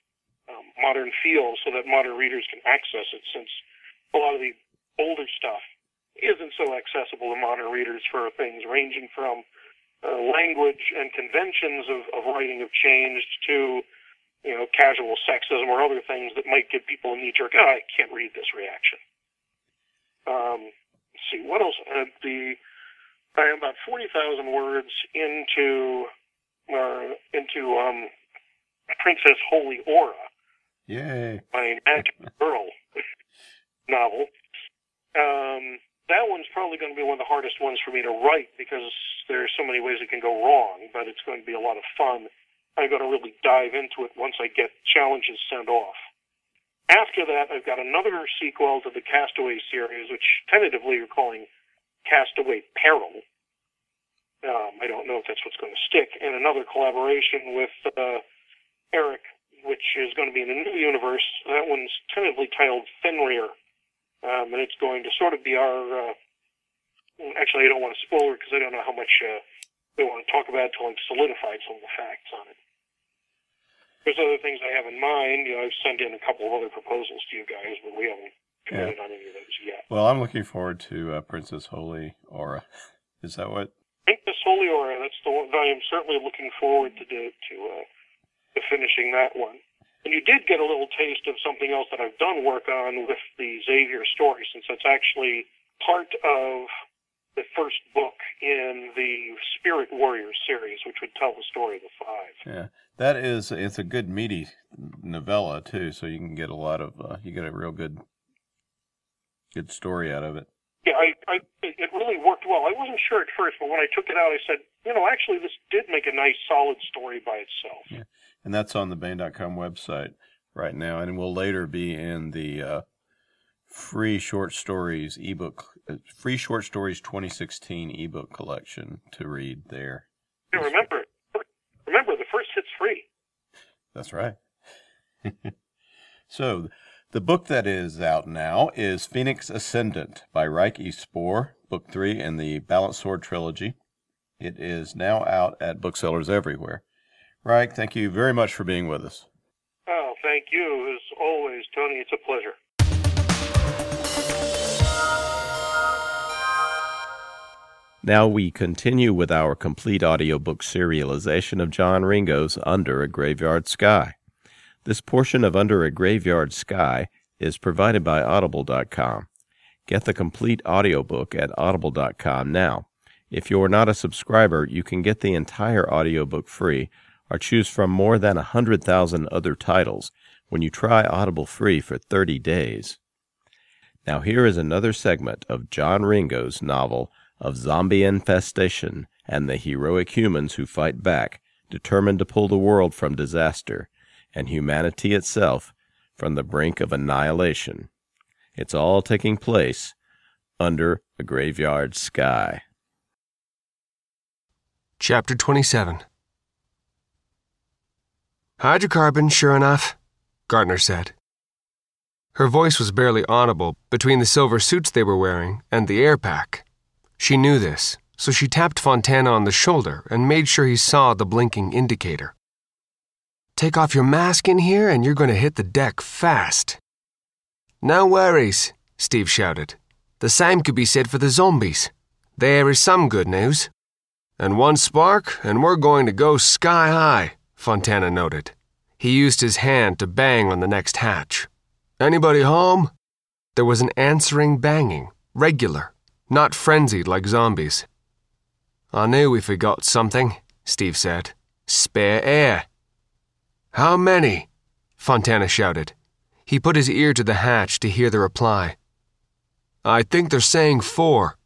um, modern feel so that modern readers can access it, since a lot of the older stuff isn't so accessible to modern readers for things ranging from uh, language and conventions of, of writing have changed to, you know, casual sexism or other things that might give people a knee-jerk, oh, I can't read this reaction. Um, let's see, what else? Uh, the... I am about forty thousand words into uh, into um, Princess Holy Aura. Yay. My Magic Girl novel. Um, that one's probably going to be one of the hardest ones for me to write because there's so many ways it can go wrong, but it's going to be a lot of fun. I've got to really dive into it once I get challenges sent off. After that, I've got another sequel to the Castaway series, which tentatively we're calling Castaway Peril. Um, I don't know if that's what's going to stick. And another collaboration with uh, Eric, which is going to be in a new universe. That one's tentatively titled Fenrir. Um, and it's going to sort of be our... Uh, actually, I don't want to spoil it because I don't know how much uh, we want to talk about until I've solidified some of the facts on it. There's other things I have in mind. You know, I've sent in a couple of other proposals to you guys, but we haven't... Yeah. On any of those yet. Well, I'm looking forward to uh, Princess Holy Aura. Is that what? Princess Holy Aura. That's the one that I am certainly looking forward to do, to uh, to finishing that one. And you did get a little taste of something else that I've done work on with the Xavier story, since that's actually part of the first book in the Spirit Warrior series, which would tell the story of the Five. Yeah, that is, it's a good meaty novella, too, so you can get a lot of, uh, you get a real good good story out of it. Yeah, I, I, it really worked well. I wasn't sure at first, but when I took it out, I said, you know, actually this did make a nice, solid story by itself. Yeah. And that's on the Bane dot com website right now, and will later be in the uh, free short stories ebook, uh, free short stories twenty sixteen ebook collection to read there. Yeah, remember, remember the first hit's free. That's right. So, the book that is out now is Phoenix Ascendant by Ryk E. Spoor, book three in the Balanced Sword trilogy. It is now out at booksellers everywhere. Ryk, thank you very much for being with us. Oh, thank you. As always, Tony, it's a pleasure. Now we continue with our complete audiobook serialization of John Ringo's Under a Graveyard Sky. This portion of Under a Graveyard Sky is provided by Audible dot com. Get the complete audiobook at Audible dot com now. If you're not a subscriber, you can get the entire audiobook free, or choose from more than one hundred thousand other titles when you try Audible free for thirty days. Now here is another segment of John Ringo's novel of zombie infestation and the heroic humans who fight back, determined to pull the world from disaster, and humanity itself from the brink of annihilation. It's all taking place under a graveyard sky. Chapter twenty-seven. Hydrocarbon, sure enough, Gardner said. Her voice was barely audible between the silver suits they were wearing and the air pack. She knew this, so she tapped Fontana on the shoulder and made sure he saw the blinking indicator. Take off your mask in here and you're going to hit the deck fast. No worries, Steve shouted. The same could be said for the zombies. There is some good news. And one spark and we're going to go sky high, Fontana noted. He used his hand to bang on the next hatch. Anybody home? There was an answering banging, regular, not frenzied like zombies. I knew we forgot something, Steve said. Spare air. How many? Fontana shouted. He put his ear to the hatch to hear the reply. I think they're saying four.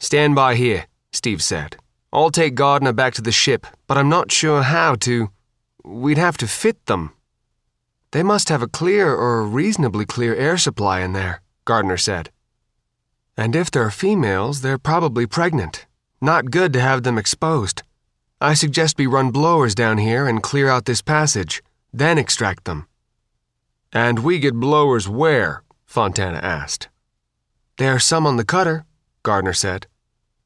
Stand by here, Steve said. I'll take Gardner back to the ship, but I'm not sure how to... We'd have to fit them. They must have a clear or a reasonably clear air supply in there, Gardner said. And if they're females, they're probably pregnant. Not good to have them exposed. I suggest we run blowers down here and clear out this passage, then extract them. And we get blowers where? Fontana asked. There are some on the cutter, Gardner said,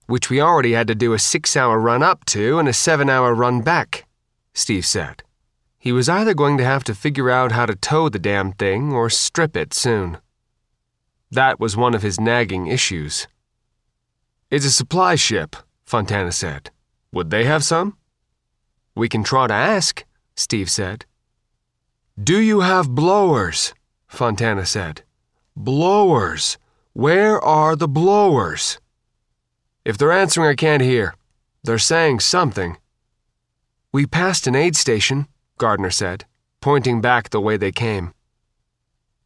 which we already had to do a six-hour run up to and a seven-hour run back, Steve said. He was either going to have to figure out how to tow the damn thing or strip it soon. That was one of his nagging issues. It's a supply ship, Fontana said. Would they have some? We can try to ask, Steve said. Do you have blowers? Fontana said. Blowers. Where are the blowers? If they're answering, I can't hear. They're saying something. We passed an aid station, Gardner said, pointing back the way they came.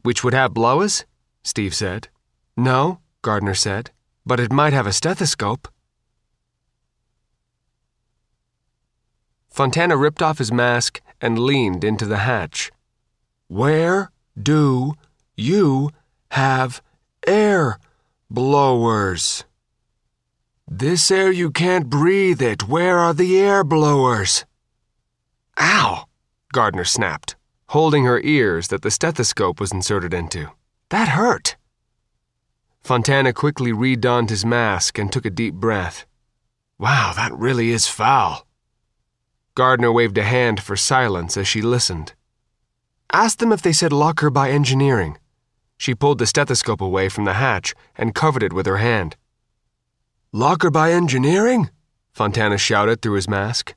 Which would have blowers? Steve said. No, Gardner said, but it might have a stethoscope. Fontana ripped off his mask and leaned into the hatch. Where do you have air blowers? This air, you can't breathe it. Where are the air blowers? Ow, Gardner snapped, holding her ears that the stethoscope was inserted into. That hurt. Fontana quickly redonned his mask and took a deep breath. Wow, that really is foul. Gardner waved a hand for silence as she listened. Asked them if they said lock her by engineering. She pulled the stethoscope away from the hatch and covered it with her hand. Locker by engineering? Fontana shouted through his mask.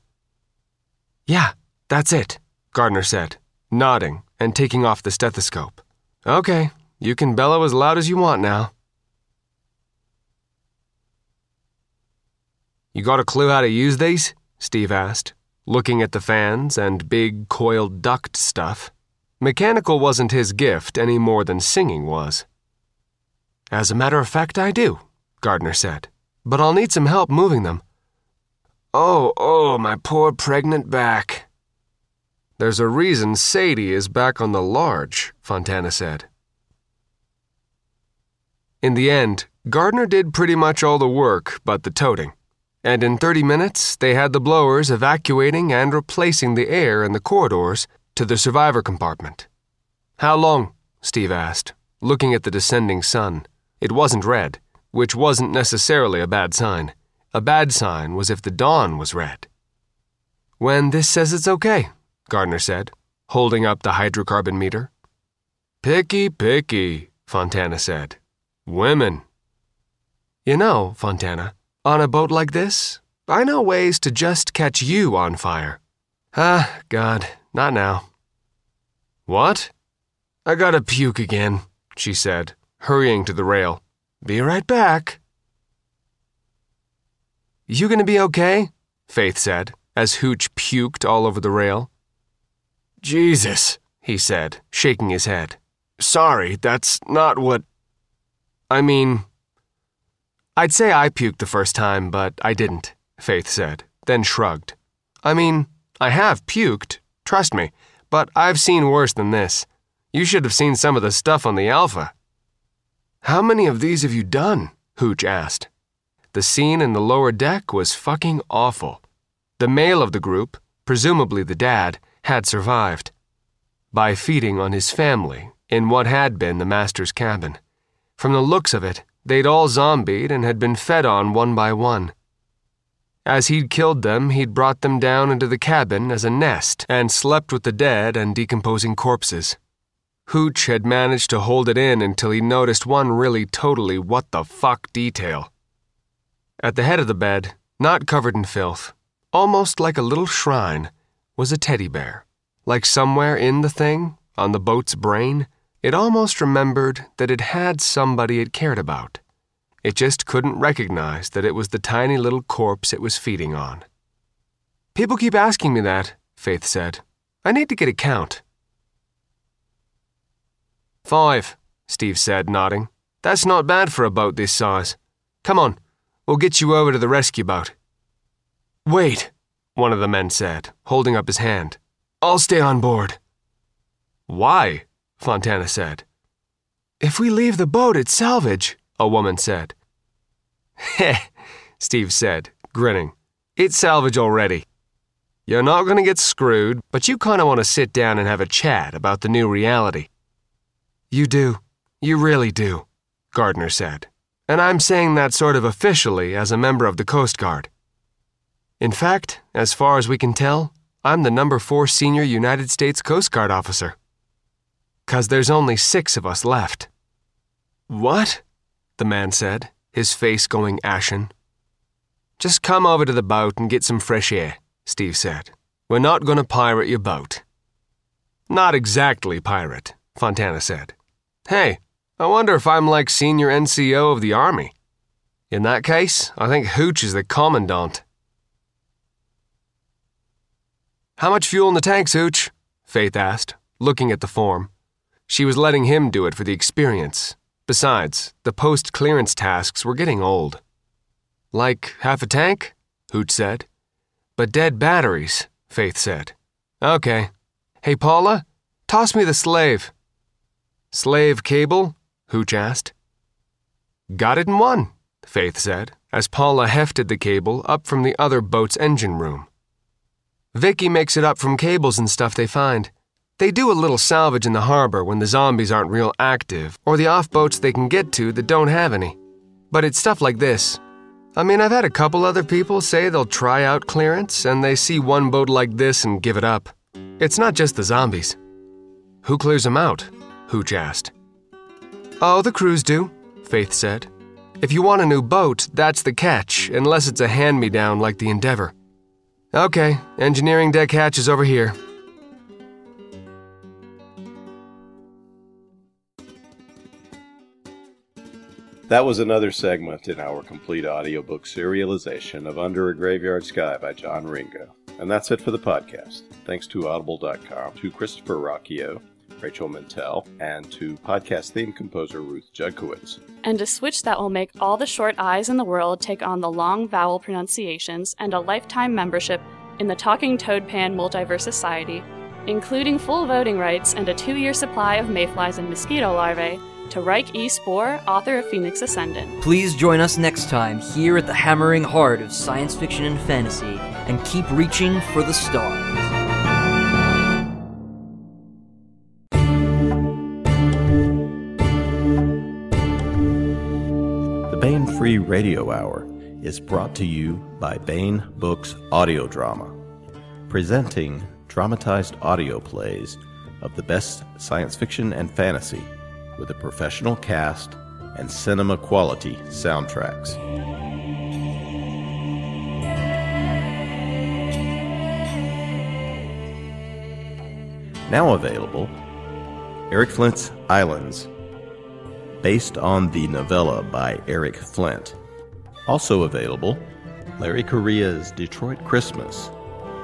Yeah, that's it, Gardner said, nodding and taking off the stethoscope. Okay, you can bellow as loud as you want now. You got a clue how to use these? Steve asked, looking at the fans and big coiled duct stuff. Mechanical wasn't his gift any more than singing was. As a matter of fact, I do, Gardner said, but I'll need some help moving them. Oh, oh, my poor pregnant back. There's a reason Sadie is back on the large, Fontana said. In the end, Gardner did pretty much all the work but the toting, and in thirty minutes they had the blowers evacuating and replacing the air in the corridors to the survivor compartment. How long? Steve asked, looking at the descending sun. It wasn't red, which wasn't necessarily a bad sign. A bad sign was if the dawn was red. When this says it's okay, Gardner said, holding up the hydrocarbon meter. Picky, picky, Fontana said. Women. You know, Fontana, on a boat like this, I know ways to just catch you on fire. Ah, God, not now. What? I gotta puke again, she said, hurrying to the rail. Be right back. You gonna be okay? Faith said, as Hooch puked all over the rail. Jesus, he said, shaking his head. Sorry, that's not what... I mean... I'd say I puked the first time, but I didn't, Faith said, then shrugged. I mean, I have puked, trust me, but I've seen worse than this. You should have seen some of the stuff on the Alpha. How many of these have you done? Hooch asked. The scene in the lower deck was fucking awful. The male of the group, presumably the dad, had survived by feeding on his family in what had been the master's cabin. From the looks of it, they'd all zombied and had been fed on one by one. As he'd killed them, he'd brought them down into the cabin as a nest and slept with the dead and decomposing corpses. Hooch had managed to hold it in until he noticed one really totally what-the-fuck detail. At the head of the bed, not covered in filth, almost like a little shrine, was a teddy bear. Like somewhere in the thing, on the boat's brain, it almost remembered that it had somebody it cared about. It just couldn't recognize that it was the tiny little corpse it was feeding on. People keep asking me that, Faith said. I need to get a count. Five, Steve said, nodding. That's not bad for a boat this size. Come on, we'll get you over to the rescue boat. Wait, one of the men said, holding up his hand. I'll stay on board. Why? Fontana said. If we leave the boat, it's salvage, a woman said. Heh, Steve said, grinning. It's salvage already. You're not going to get screwed, but you kind of want to sit down and have a chat about the new reality. You do. You really do, Gardner said. And I'm saying that sort of officially as a member of the Coast Guard. In fact, as far as we can tell, I'm the number four senior United States Coast Guard officer. 'Cause there's only six of us left. What? The man said, his face going ashen. Just come over to the boat and get some fresh air, Steve said. We're not going to pirate your boat. Not exactly pirate, Fontana said. Hey, I wonder if I'm like senior N C O of the Army. In that case, I think Hooch is the commandant. How much fuel in the tanks, Hooch? Faith asked, looking at the form. She was letting him do it for the experience. Besides, the post-clearance tasks were getting old. Like half a tank? Hooch said. But dead batteries, Faith said. Okay. Hey, Paula, toss me the slave. Slave cable? Hooch asked. Got it in one, Faith said, as Paula hefted the cable up from the other boat's engine room. Vicky makes it up from cables and stuff they find. They do a little salvage in the harbor when the zombies aren't real active, or the off-boats they can get to that don't have any. But it's stuff like this. I mean, I've had a couple other people say they'll try out clearance, and they see one boat like this and give it up. It's not just the zombies. Who clears them out? Hooch asked. Oh, the crews do, Faith said. If you want a new boat, that's the catch, unless it's a hand-me-down like the Endeavor. Okay, engineering deck hatch is over here. That was another segment in our complete audiobook serialization of Under a Graveyard Sky by John Ringo. And that's it for the podcast. Thanks to Audible dot com, to Christopher Rocchio, Rachel Mintel, and to podcast theme composer Ruth Judkowitz. And a switch that will make all the short I's in the world take on the long vowel pronunciations and a lifetime membership in the Talking Toadpan Multiverse Society, including full voting rights and a two-year supply of mayflies and mosquito larvae, to Ryk E. Spoor, author of Phoenix Ascendant. Please join us next time here at the hammering heart of science fiction and fantasy, and keep reaching for the stars. Free Radio Hour is brought to you by Bain Books Audio Drama, presenting dramatized audio plays of the best science fiction and fantasy with a professional cast and cinema-quality soundtracks. Now available, Eric Flint's Islands, based on the novella by Eric Flint. Also available, Larry Correa's Detroit Christmas,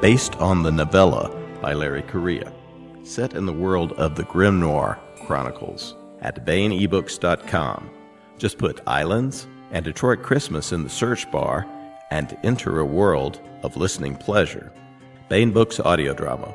based on the novella by Larry Correa, set in the world of the Grim Noir Chronicles, at Bain ebooks dot com. Just put Islands and Detroit Christmas in the search bar and enter a world of listening pleasure. Bain Books Audio Drama.